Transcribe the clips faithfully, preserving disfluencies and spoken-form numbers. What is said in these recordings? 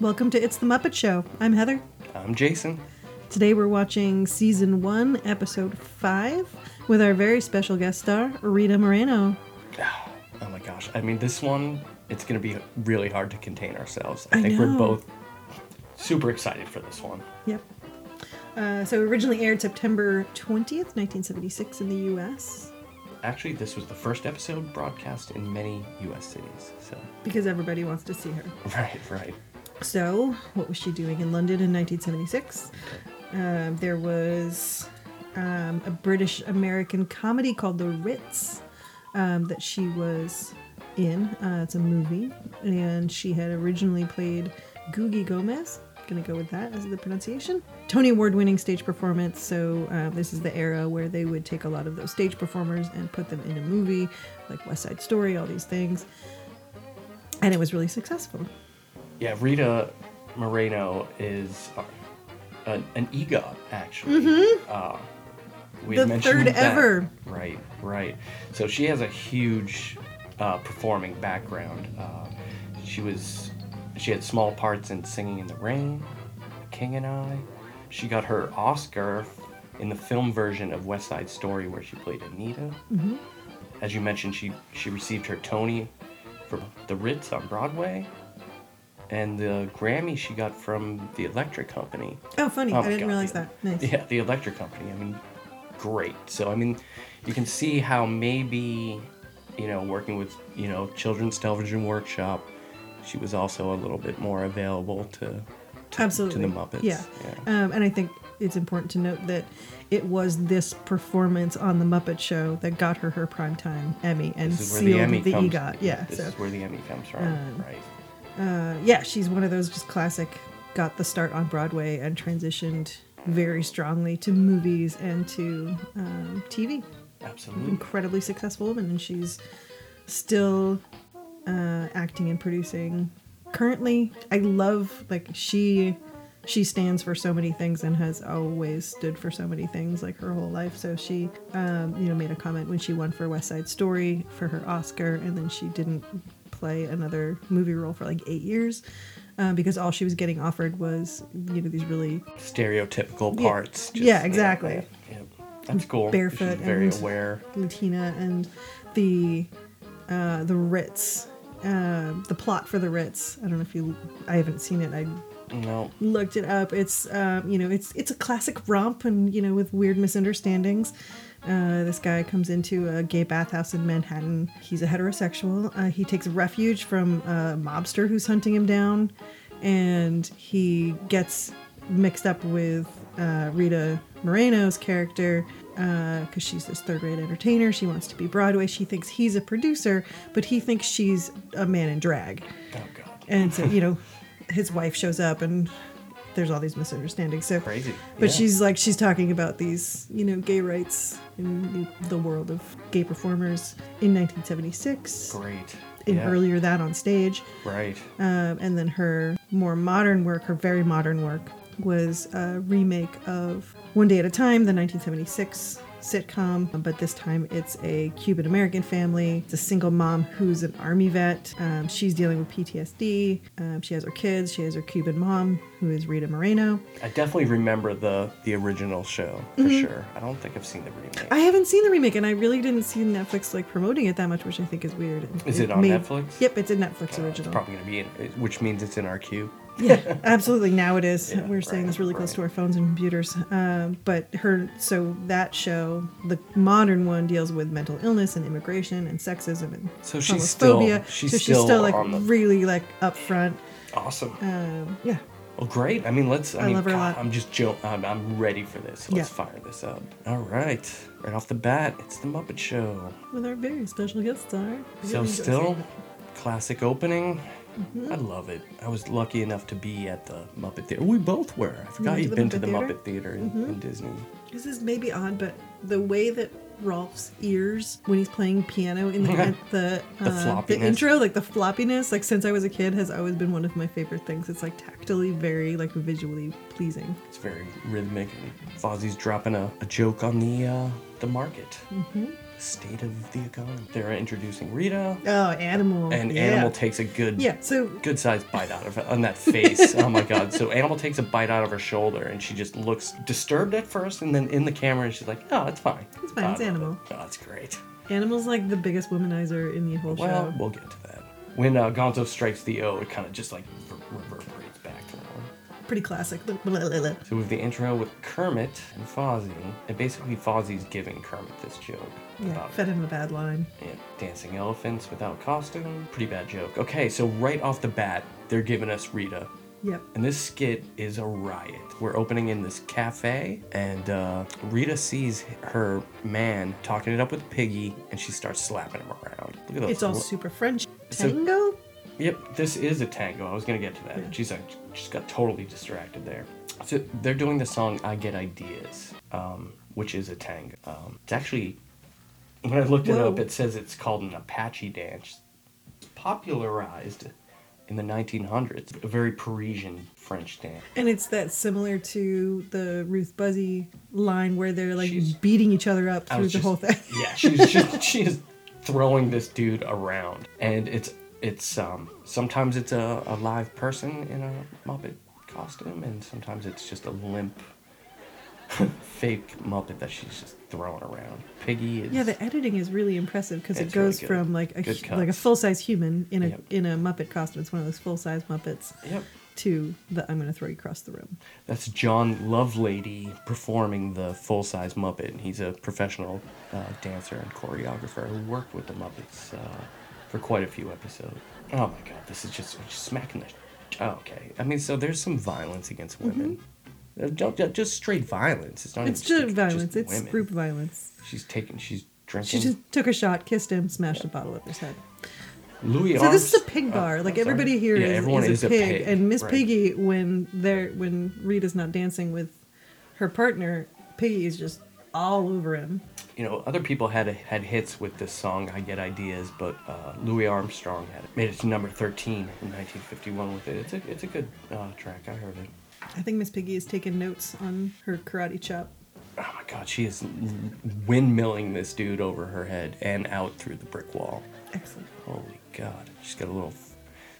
Welcome to It's the Muppet Show. I'm Heather. I'm Jason. Today we're watching Season one, Episode five, with our very special guest star, Rita Moreno. Oh, oh my gosh. I mean, this one, it's going to be really hard to contain ourselves. I, I think know. We're both super excited for this one. Yep. Uh, so it originally aired September twentieth, nineteen seventy-six in the U S Actually, this was the first episode broadcast in many U S cities. So because everybody wants to see her. Right, right. So, what was she doing in London in nineteen seventy-six? Uh, there was um, a British-American comedy called The Ritz um, that she was in. Uh, it's a movie, and she had originally played Googie Gomez. Gonna go with that as the pronunciation. Tony Award-winning stage performance. So uh, this is the era where they would take a lot of those stage performers and put them in a movie, like West Side Story, all these things, and it was really successful. Yeah, Rita Moreno is uh, an, an EGOT, actually. Mm-hmm. Uh, we the mentioned third that. ever. Right, right. So she has a huge uh, performing background. Uh, she was. She had small parts in Singing in the Rain, The King and I. She got her Oscar in the film version of West Side Story where she played Anita. Mm-hmm. As you mentioned, she, she received her Tony from The Ritz on Broadway. And the Grammy she got from The Electric Company. Oh, funny. Oh, I didn't God. realize that. Nice. Yeah, The Electric Company. I mean, great. So, I mean, you can see how maybe, you know, working with, you know, Children's Television Workshop, she was also a little bit more available to, to, Absolutely. to the Muppets. Yeah, yeah. Um, and I think it's important to note that it was this performance on The Muppet Show that got her her primetime Emmy and sealed the, the comes, EGOT. Yeah, this so. is where the Emmy comes from, um, right? Uh, yeah, she's one of those just classic, got the start on Broadway and transitioned very strongly to movies and to um, T V. Absolutely. Incredibly successful woman, and she's still... Uh, acting and producing currently. I love, like, she she stands for so many things and has always stood for so many things, like, her whole life. So she um, you know made a comment when she won for West Side Story for her Oscar, and then she didn't play another movie role for like eight years uh, because all she was getting offered was, you know, these really stereotypical parts. Yeah, just, yeah exactly. Yeah, yeah, yeah. That's cool. Barefoot. She's very and aware. Latina and the uh, the Ritz. Uh, the plot for The Ritz. I don't know if you. I haven't seen it. I no. looked it up. It's um, you know, it's it's a classic romp, and you know, with weird misunderstandings. Uh, this guy comes into a gay bathhouse in Manhattan. He's a heterosexual. Uh, he takes refuge from a mobster who's hunting him down, and he gets mixed up with uh, Rita Moreno's character. Because uh, she's this third-rate entertainer. She wants to be Broadway. She thinks he's a producer, but he thinks she's a man in drag. Oh, God. And so, you know, his wife shows up, and there's all these misunderstandings. So crazy. But yeah. she's like, she's talking about these, you know, gay rights in the world of gay performers in nineteen seventy-six. Great. And yeah. earlier that on stage. Right. Um, and then her more modern work, her very modern work, was a remake of One Day at a Time, the nineteen seventy-six sitcom, but this time it's a Cuban-American family. It's a single mom who's an army vet. Um, she's dealing with P T S D. Um, she has her kids. She has her Cuban mom, who is Rita Moreno. I definitely remember the, the original show, for mm-hmm. sure. I don't think I've seen the remake. I haven't seen the remake, and I really didn't see Netflix like promoting it that much, which I think is weird. Is it, it on made, Netflix? Yep, it's a Netflix uh, original. It's probably going to be in, which means it's in our queue. Yeah, absolutely. Now it is. Yeah, We're saying right, this really right. close to our phones and computers. Um, but her, so that show, the modern one, deals with mental illness and immigration and sexism and so homophobia. She's still, she's so she's still, still like the... really like up front. Awesome. Um, yeah. Well, great. I mean, let's. I, I mean, love her God, a lot. I'm just joking. I'm, I'm ready for this. So let's yeah. fire this up. All right. Right off the bat, it's the Muppet Show with our very special guest star. So still, classic opening. Mm-hmm. I love it. I was lucky enough to be at the Muppet Theater. We both were. I forgot you'd been to the Muppet Theater in, mm-hmm. in Disney. This is maybe odd, but the way that Rolf's ears when he's playing piano in the the, uh, the, the intro, like the floppiness, like since I was a kid, has always been one of my favorite things. It's like tactily very like visually pleasing. It's very rhythmic. Fozzie's dropping a, a joke on the uh, the market. Mm-hmm. state of the economy. They're introducing Rita. Oh, Animal. And yeah. Animal takes a good yeah, so... good sized bite out of her on that face. Oh my God. So Animal takes a bite out of her shoulder and she just looks disturbed at first and then in the camera and she's like, oh, it's fine. It's fine, it's Animal. It. Oh, it's great. Animal's like the biggest womanizer in the whole well, show. Well, we'll get to that. When uh, Gonzo strikes the O, it kind of just like reverberates back to her. Pretty classic. So with the intro with Kermit and Fozzie, and basically Fozzie's giving Kermit this joke. Yeah, about fed him a bad line. Yeah, dancing elephants without costume. Pretty bad joke. Okay, so right off the bat, they're giving us Rita. Yep. And this skit is a riot. We're opening in this cafe, and uh, Rita sees her man talking it up with Piggy, and she starts slapping him around. Look at those. It's all lo- super French. Tango? So, yep, this is a tango. I was going to get to that. Yeah. She's like, just got totally distracted there. So they're doing the song I Get Ideas, um, which is a tango. Um, it's actually, when I looked it Whoa. up, it says it's called an Apache dance. Popularized in the nineteen hundreds, a very Parisian French dance. And it's that similar to the Ruth Buzzy line where they're like she's, beating each other up through the just, whole thing. Yeah, she's just she's throwing this dude around. And it's It's um, sometimes it's a, a live person in a Muppet costume, and sometimes it's just a limp, fake Muppet that she's just throwing around. Piggy is yeah. The editing is really impressive because it goes really from like a like a full size human in a yep. in a Muppet costume. It's one of those full size Muppets. Yep. To the I'm gonna throw you across the room. That's John Lovelady performing the full size Muppet, and he's a professional uh, dancer and choreographer who worked with the Muppets. Uh, For quite a few episodes. Oh my God, this is just, just smacking the... Oh, okay. I mean, so there's some violence against women. Mm-hmm. Uh, don't, uh, just straight violence. It's not it's even... Just violence. Just it's women. Group violence. She's taking... She's drinking... She just took a shot, kissed him, smashed yeah. a bottle up his head. Louis So Arms, this is a pig bar. Uh, like, everybody here yeah, is, everyone is, is a, pig, a pig. And Miss right. Piggy, when they're, when Rita's not dancing with her partner, Piggy is just all over him. You know, other people had had hits with this song, I Get Ideas, but uh, Louis Armstrong had it. Made it to number thirteen in nineteen fifty-one with it. It's a, it's a good uh, track. I heard it. I think Miss Piggy has taken notes on her karate chop. Oh, my God. She is windmilling this dude over her head and out through the brick wall. Excellent. Holy God. She's got a little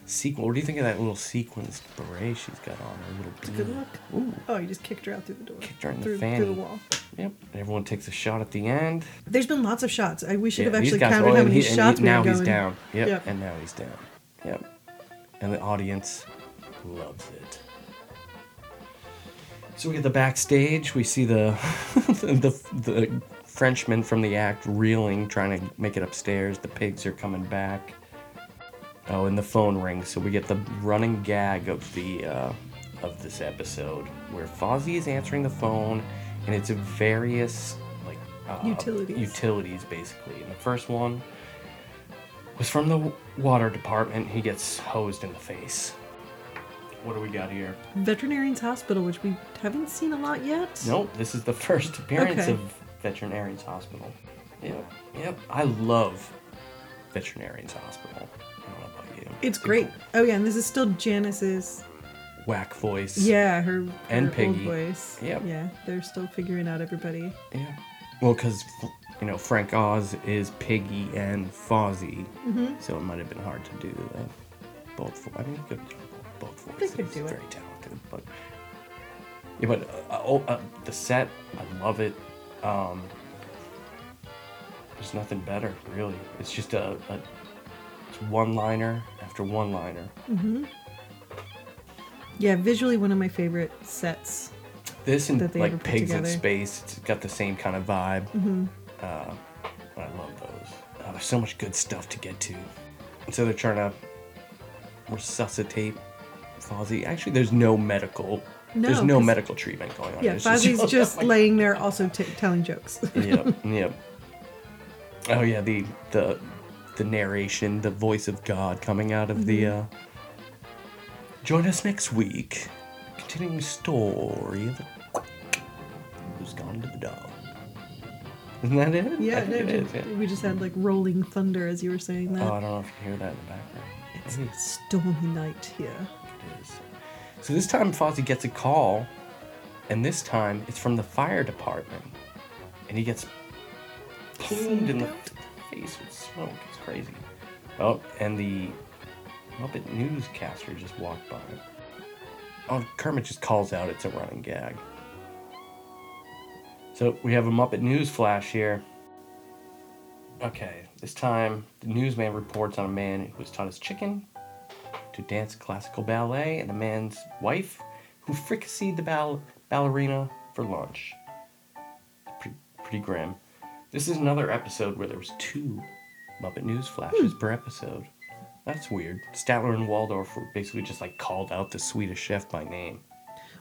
sequin. What do you think of that little sequins beret she's got on? A little it's a good look. Ooh. Oh, you just kicked her out through the door. Kicked her in through, the fanny. Through the wall. Yep. And everyone takes a shot at the end. There's been lots of shots. I, we should yeah, have actually counted how many he, shots we were going. Now he's down. Yep. yep. And now he's down. Yep. And the audience loves it. So we get the backstage. We see the the the Frenchman from the act reeling, trying to make it upstairs. The pigs are coming back. Oh, and the phone rings. So we get the running gag of the uh, of this episode where Fozzie is answering the phone. And it's various, like, uh, utilities. utilities, basically. And the first one was from the water department. He gets hosed in the face. What do we got here? Veterinarian's Hospital, which we haven't seen a lot yet. Nope, this is the first appearance okay. of Veterinarian's Hospital. Yep, yep. I love Veterinarian's Hospital. I don't know about you. It's, it's great. Cool. Oh, yeah, and this is still Janice's... whack voice. Yeah, her, her and Piggy. Old voice. Yep. Yeah, they're still figuring out everybody. Yeah. Well, because, you know, Frank Oz is Piggy and Fozzie, mm-hmm. so it might have been hard to do that. Both I mean, they could do both voices. They could do it. Very talented, but... Yeah, but uh, oh, uh, the set, I love it. Um, there's nothing better, really. It's just a, a it's one-liner after one-liner. Mm-hmm. Yeah, visually one of my favorite sets. This and that they like Pigs in Space, it's got the same kind of vibe. Mm-hmm. Uh, I love those. Oh, there's so much good stuff to get to. And so they're trying to resuscitate Fozzie. Actually, there's no medical. No, there's no medical treatment going on. Yeah, it's Fozzie's just, just oh laying there, also t- telling jokes. Yep, yep. Oh yeah, the the the narration, the voice of God coming out of mm-hmm. the. Uh, Join us next week, continuing the story of the quack who's gone to the dog. Isn't that it? Yeah, no, it is, yeah, we just had like rolling thunder as you were saying that. Oh, I don't know if you can hear that in the background. It's a stormy night here. It is. So this time Fozzie gets a call, and this time it's from the fire department, and he gets consumed in the face with smoke. It's crazy. Oh, and the Muppet newscaster just walked by. Oh, Kermit just calls out it's a running gag. So we have a Muppet news flash here. Okay, this time the newsman reports on a man who was taught his chicken to dance classical ballet and a man's wife who fricasseed the ball ballerina for lunch. Pretty, pretty grim. This is another episode where there was two Muppet news flashes hmm. per episode. That's weird. Statler and Waldorf were basically just like called out the Swedish Chef by name.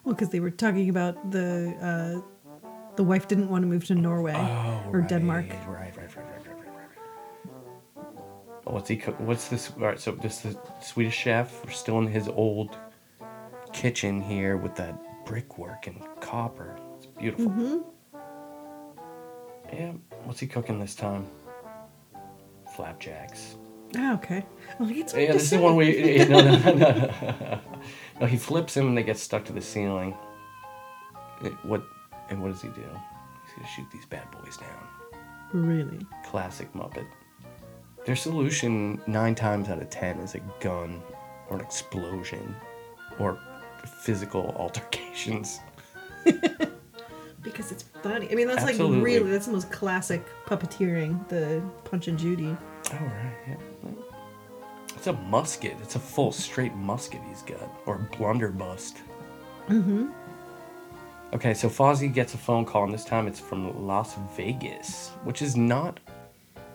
Well, because they were talking about the uh, the wife didn't want to move to Norway oh, or right, Denmark. Right, right, right, right, right, right, right. Oh, what's he? Co- what's this? All right, so this is the Swedish Chef. We're still in his old kitchen here with that brickwork and copper. It's beautiful. Mm-hmm. Yeah. What's he cooking this time? Flapjacks. Oh, okay. Well, it's yeah, this is one way. No, no, no, no. No, he flips him and they get stuck to the ceiling. It, what? And what does he do? He's gonna shoot these bad boys down. Really? Classic Muppet. Their solution nine times out of ten is a gun, or an explosion, or physical altercations. Because it's funny. I mean, that's Absolutely. like really that's the most classic puppeteering. The Punch and Judy. Oh, right, yeah. It's a musket. It's a full straight musket he's got. Or a blunderbust. Mm-hmm. Okay, so Fozzie gets a phone call, and this time it's from Las Vegas, which is not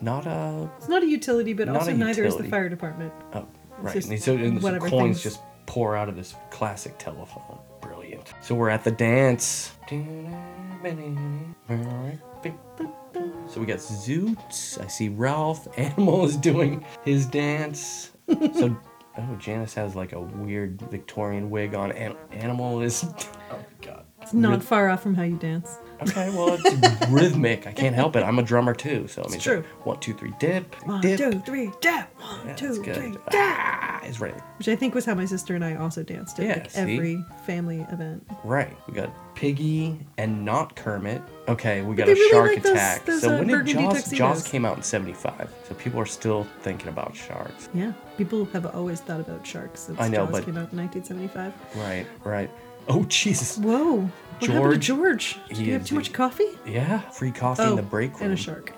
not a... It's not a utility, but also neither utility. is the fire department. Oh, right. And so and so coins things. just pour out of this classic telephone. Brilliant. So we're at the dance. So we got Zoots, I see Ralph, Animal is doing his dance. So, oh, Janice has like a weird Victorian wig on. An- Animal is, oh God. It's not Ryth- far off from how you dance. Okay, well, it's rhythmic. I can't help it. I'm a drummer too, so I mean, it's true. So, one, two, three, dip. One, dip. two, three, dip. One, yeah, two, three, dip. Ah, it's right. Which I think was how my sister and I also danced at yeah, like every family event. Right. We got Piggy and not Kermit. Okay, we got a really shark like attack. Those, those, so uh, when did Jaws, Jaws came out in seventy-five? So people are still thinking about sharks. Yeah, people have always thought about sharks since I know, Jaws but, came out in nineteen seventy-five. Right, right. Oh, Jesus. Whoa. What George, happened to George? Did he have too the, much coffee? Yeah, free coffee oh, in the break room. And a shark.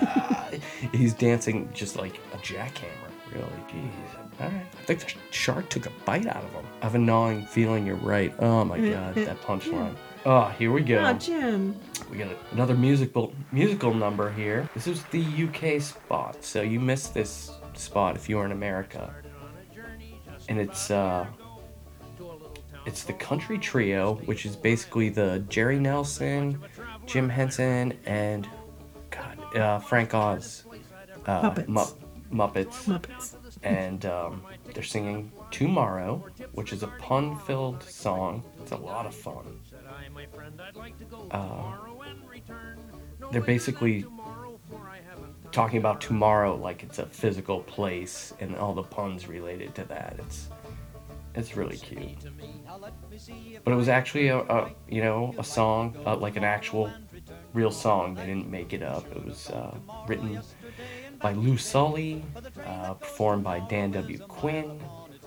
uh, he's dancing just like a jackhammer, really. Jeez. All right. I think the shark took a bite out of him. I have a gnawing feeling you're right. Oh, my God. That punchline. Oh, here we go. Oh, Jim. We got another musical musical number here. This is the U K spot, so you missed this spot if you were in America. And it's... uh. It's the Country Trio, which is basically the Jerry Nelson, Jim Henson, and God, uh, Frank Oz uh, Muppets. Mu- Muppets. Muppets. And um, they're singing Tomorrow, which is a pun-filled song. It's a lot of fun. Uh, they're basically talking about tomorrow like it's a physical place and all the puns related to that. It's... It's really cute. But it was actually a, a you know, a song, uh, like an actual real song. They didn't make it up. It was uh, written by Lou Sully, uh, performed by Dan W. Quinn,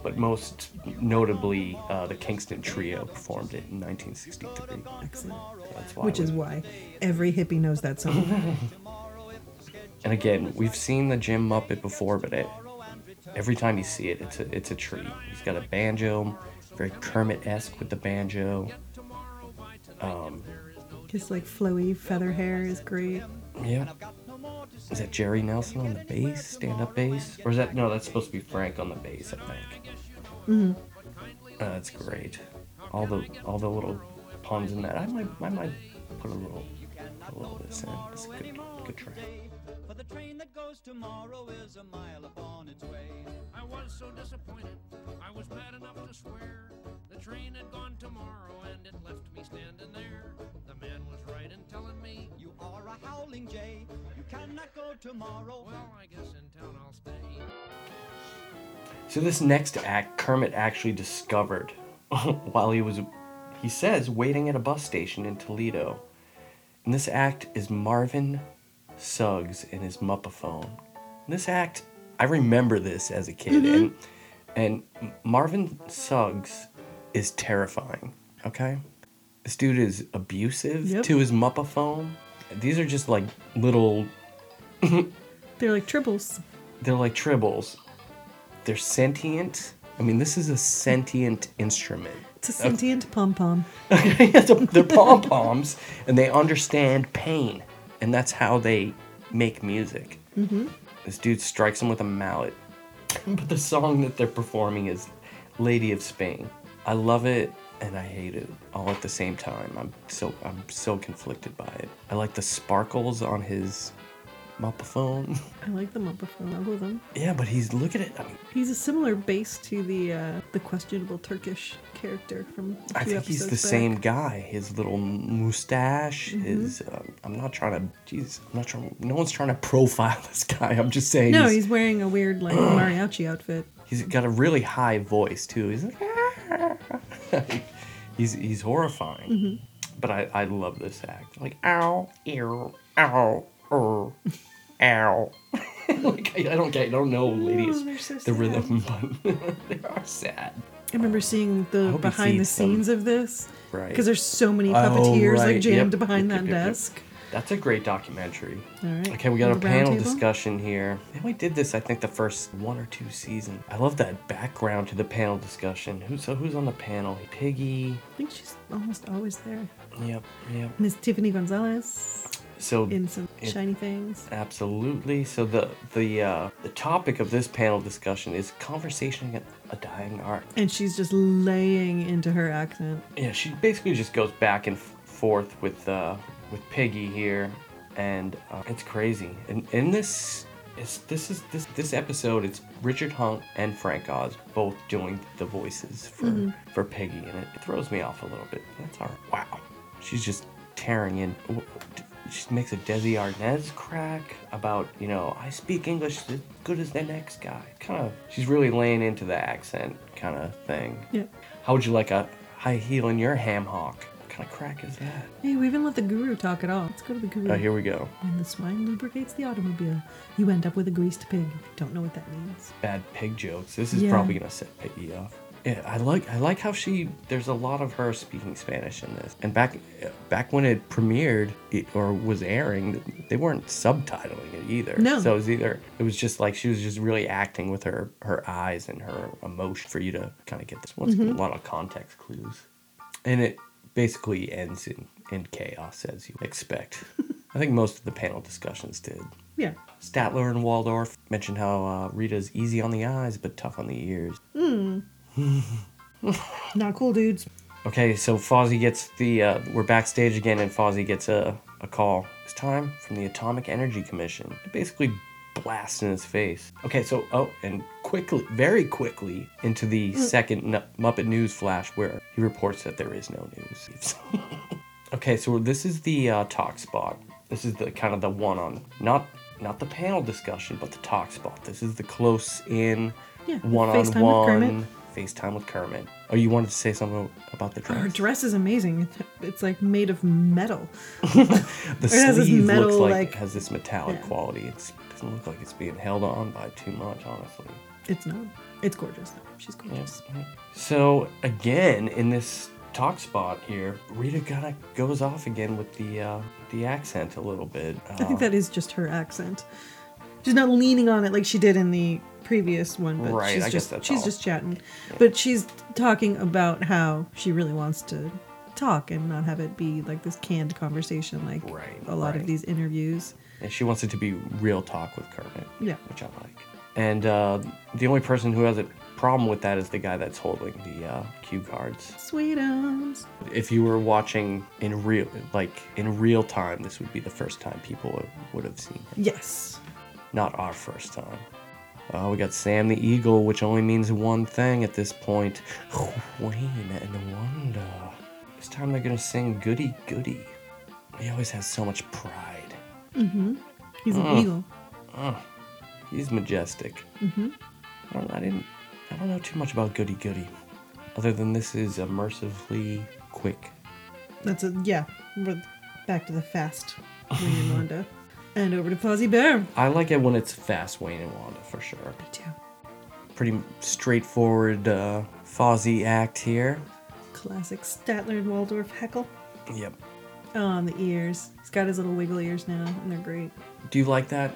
but most notably, uh, the Kingston Trio performed it in nineteen sixty-three. Excellent. That's why Which is why every hippie knows that song. And again, we've seen the Jim Muppet before, but it... Every time you see it, it's a, it's a treat. He's got a banjo, very Kermit-esque with the banjo. Um, Just like flowy feather hair is great. Yeah. Is that Jerry Nelson on the bass, stand-up bass? Or is that, no, that's supposed to be Frank on the bass, I think. Mm-hmm. Uh, that's great. All the all the little puns in that. I might I might put a little, a little of this in. It's a good, good track. The train that goes tomorrow is a mile upon its way. I was so disappointed, I was mad enough to swear. The train had gone tomorrow and it left me standing there. The man was right in telling me, you are a howling jay. You cannot go tomorrow. Well, I guess in town I'll stay. So this next act, Kermit actually discovered while he was, he says, waiting at a bus station in Toledo. And this act is Marvin Suggs in his Muppaphone. This act, I remember this as a kid, mm-hmm. and and Marvin Suggs is terrifying, okay? This dude is abusive yep. to his Muppaphone. These are just like little... They're like tribbles. They're like tribbles. They're sentient. I mean, this is a sentient instrument. It's a sentient pom-pom. Okay, yeah, they're pom-poms, and they understand pain, and that's how they make music. Mm-hmm. This dude strikes them with a mallet, but the song that they're performing is Lady of Spain. I love it, and I hate it all at the same time. I'm so I'm so conflicted by it. I like the sparkles on his... Muppaphone. I like the Muppaphone. I love them. Yeah, but he's look at it. I mean, he's a similar base to the uh, the questionable Turkish character from. A few I think he's the back. Same guy. His little mustache. Mm-hmm. His. Uh, I'm not trying to. Jeez, I'm not trying. No one's trying to profile this guy. I'm just saying. No, he's, he's wearing a weird like mariachi outfit. He's got a really high voice too. He's like. he's he's horrifying. Mm-hmm. But I, I love this act. Like ow, ew, ow. Ow. Like, I, I don't get, I don't know, ladies, oh, so the rhythm, but they are sad. I remember seeing the behind the scenes them. Of this, right? Because there's so many puppeteers oh, right. like jammed yep. behind yep, that yep, desk. Yep. That's a great documentary. All right. Okay, we got a panel table? discussion here. And we did this, I think, the first one or two seasons. I love that background to the panel discussion. Who, so who's on the panel? Piggy. I think she's almost always there. Yep, yep. Miss Tiffany Gonzalez. So in some it, shiny things. Absolutely. So the the uh, the topic of this panel discussion is conversation a dying art. And she's just laying into her accent. Yeah, she basically just goes back and f- forth with uh, with Piggy here, and uh, it's crazy. And in this it's, this is this this episode, it's Richard Hunt and Frank Oz both doing the voices for mm-hmm. for Piggy, and it, it throws me off a little bit. That's all right. Wow, she's just tearing in. She makes a Desi Arnaz crack about, you know, I speak English as good as the next guy. Kind of, she's really laying into the accent kind of thing. Yeah. How would you like a high heel in your ham hock? What kind of crack is that? Hey, we haven't let the guru talk at all. Let's go to the guru. Oh, here we go. When the swine lubricates the automobile, you end up with a greased pig. Don't know what that means. Bad pig jokes. This is yeah. probably going to set Peggy off. Yeah, I like I like how she, there's a lot of her speaking Spanish in this. And back back when it premiered it, or was airing, they weren't subtitling it either. No. So it was either, it was just like she was just really acting with her, her eyes and her emotion for you to kind of get this. Once mm-hmm. a lot of context clues. And it basically ends in, in chaos, as you expect. I think most of the panel discussions did. Yeah. Statler and Waldorf mentioned how uh, Rita's easy on the eyes but tough on the ears. Hmm. Not cool, dudes. Okay, so Fozzie gets the uh, we're backstage again, and Fozzie gets a, a call this time from the Atomic Energy Commission. It basically blasts in his face. Okay, so oh, and quickly, very quickly, into the mm. second N- Muppet News flash where he reports that there is no news. Okay, so this is the uh, talk spot. This is the kind of the one on not not the panel discussion, but the talk spot. This is the close in yeah, one on one. FaceTime with Kermit. Oh, you wanted to say something about the dress? Her dress is amazing. It's like made of metal. The it sleeve metal, looks like, like has this metallic yeah. quality. It's, it doesn't look like it's being held on by too much, honestly. It's not. It's gorgeous. She's gorgeous. Yeah. So again, in this talk spot here, Rita kind of goes off again with the uh, the accent a little bit. Uh, I think that is just her accent. She's not leaning on it like she did in the previous one, but right, she's, just, she's just chatting. Yeah. But she's talking about how she really wants to talk and not have it be like this canned conversation like right, a lot right. of these interviews. And she wants it to be real talk with Kermit, yeah, which I like. And uh, the only person who has a problem with that is the guy that's holding the uh, cue cards. Sweetums. If you were watching in real, like in real time, this would be the first time people would have seen her. Yes. Not our first time. Oh, we got Sam the Eagle, which only means one thing at this point. Wayne and Wanda. This time they're going to sing Goody Goody. He always has so much pride. Mm-hmm. He's mm. an eagle. Mm. He's majestic. Mm-hmm. I don't, I, didn't, I don't know too much about Goody Goody. Other than this is immersively quick. That's a, yeah. We're back to the fast Wayne and Wanda. And over to Fozzie Bear. I like it when it's fast Wayne and Wanda, for sure. Me too. Pretty straightforward uh, Fozzie act here. Classic Statler and Waldorf heckle. Yep. Oh, and the ears. He's got his little wiggle ears now, and they're great. Do you like that?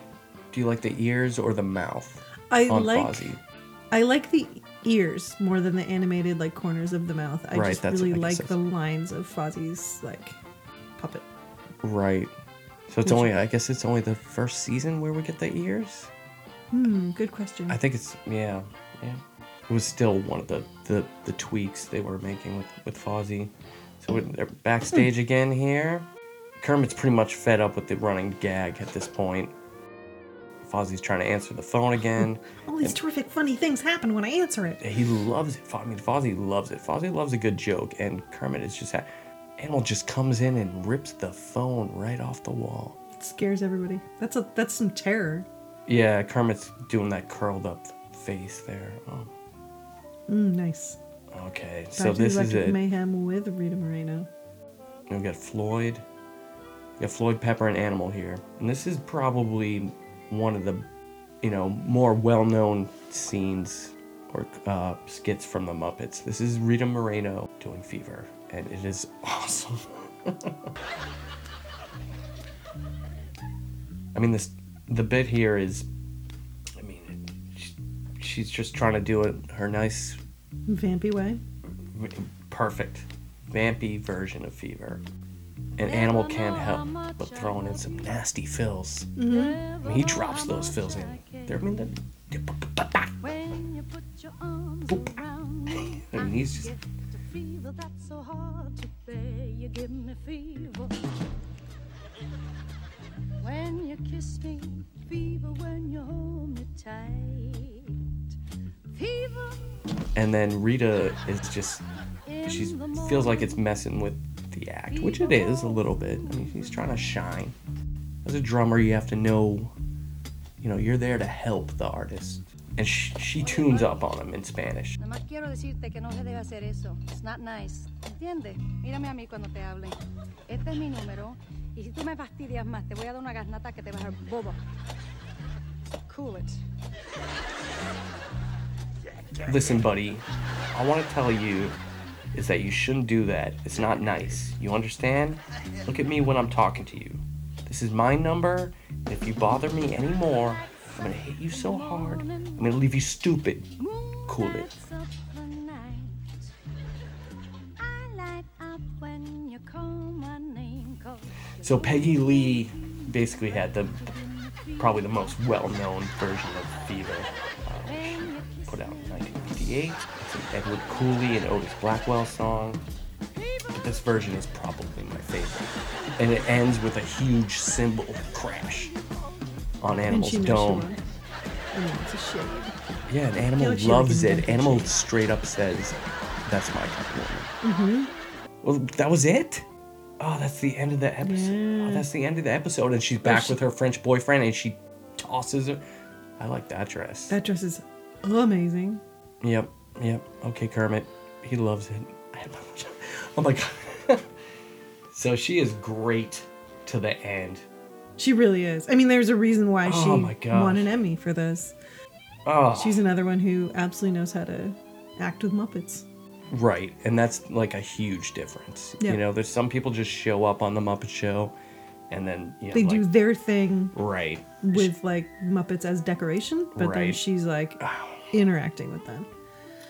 Do you like the ears or the mouth I on like, Fozzie? I like the ears more than the animated like corners of the mouth. I right, just really I like the lines of Fozzie's like puppet. Right. So it's Which only, I guess it's only the first season where we get the ears? Hmm, good question. I think it's, yeah, yeah. It was still one of the, the, the tweaks they were making with, with Fozzie. So they're backstage hmm. again here. Kermit's pretty much fed up with the running gag at this point. Fozzie's trying to answer the phone again. All these and terrific, funny things happen when I answer it. He loves it. I mean, Fozzie loves it. Fozzie loves a good joke, and Kermit is just... Ha- Animal just comes in and rips the phone right off the wall. It scares everybody. That's a that's some terror. Yeah, Kermit's doing that curled up face there. Oh. Mm, nice. Okay, Back so this is it. Mayhem with Rita Moreno. And we got Floyd. We got Floyd, Pepper, and Animal here, and this is probably one of the, you know, more well-known scenes or uh, skits from the Muppets. This is Rita Moreno doing Fever. And it is awesome. I mean, this the bit here is, I mean, she, she's just trying to do it her nice... Vampy way? Perfect. Vampy version of Fever. An animal can't help but throwing in some nasty fills. Mm-hmm. I mean, he drops those fills in. They're, I mean, they're... When you put your arms around, I mean, he's just... Fever, that's so hard to bear. You give me fever when you kiss me. Fever when you hold me tight. Fever. And then Rita is just she feels like it's messing with the act, fever, which it is a little bit. I mean, she's trying to shine. As a drummer, you have to know, you know, you're there to help the artist. And she, she tunes up on him in Spanish. It's not nice. Cool it. Listen, buddy, I want to tell you is that you shouldn't do that. It's not nice. You understand? Look at me when I'm talking to you. This is my number. And if you bother me anymore, I'm gonna hit you so hard, I'm gonna leave you stupid. Cool it. So Peggy Lee basically had the probably the most well-known version of Fever, uh, which put out in nineteen fifty-eight. It's an Edward Cooley and Otis Blackwell song. But this version is probably my favorite. And it ends with a huge cymbal crash. On Animal's dome. Oh, it's a shade. Yeah, and Animal loves it. Animal straight up says, that's my compliment. Mm-hmm. Well, that was it? Oh, that's the end of the episode. Yeah. Oh, that's the end of the episode. And she's back she... with her French boyfriend and she tosses her. I like that dress. That dress is amazing. Yep, yep. Okay, Kermit. He loves it. Oh my God. So she is great to the end. She really is. I mean, there's a reason why she oh won an Emmy for this. Oh. She's another one who absolutely knows how to act with Muppets. Right. And that's like a huge difference. Yeah. You know, there's some people just show up on the Muppet Show and then, you know, they like, do their thing. Right. With like Muppets as decoration. But right. Then she's like interacting with them.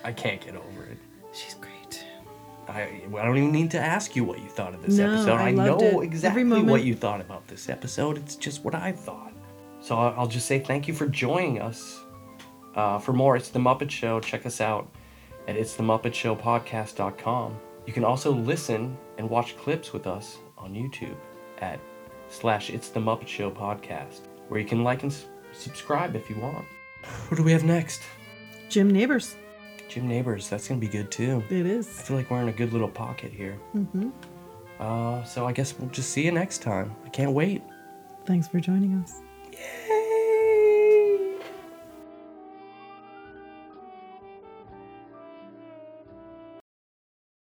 I can't get over it. She's great. I, I don't even need to ask you what you thought of this no, episode. I, I know it. exactly what you thought about this episode. It's just what I thought. So I'll just say thank you for joining us. Uh, for more, It's The Muppet Show. Check us out at its the muppet show podcast dot com. You can also listen and watch clips with us on YouTube at slash It's The Muppet Show Podcast, where you can like and s- subscribe if you want. Who do we have next? Jim Neighbors. Jim Neighbors, that's going to be good too. It is. I feel like we're in a good little pocket here. Mm-hmm. Uh, so I guess we'll just see you next time. I can't wait. Thanks for joining us. Yeah.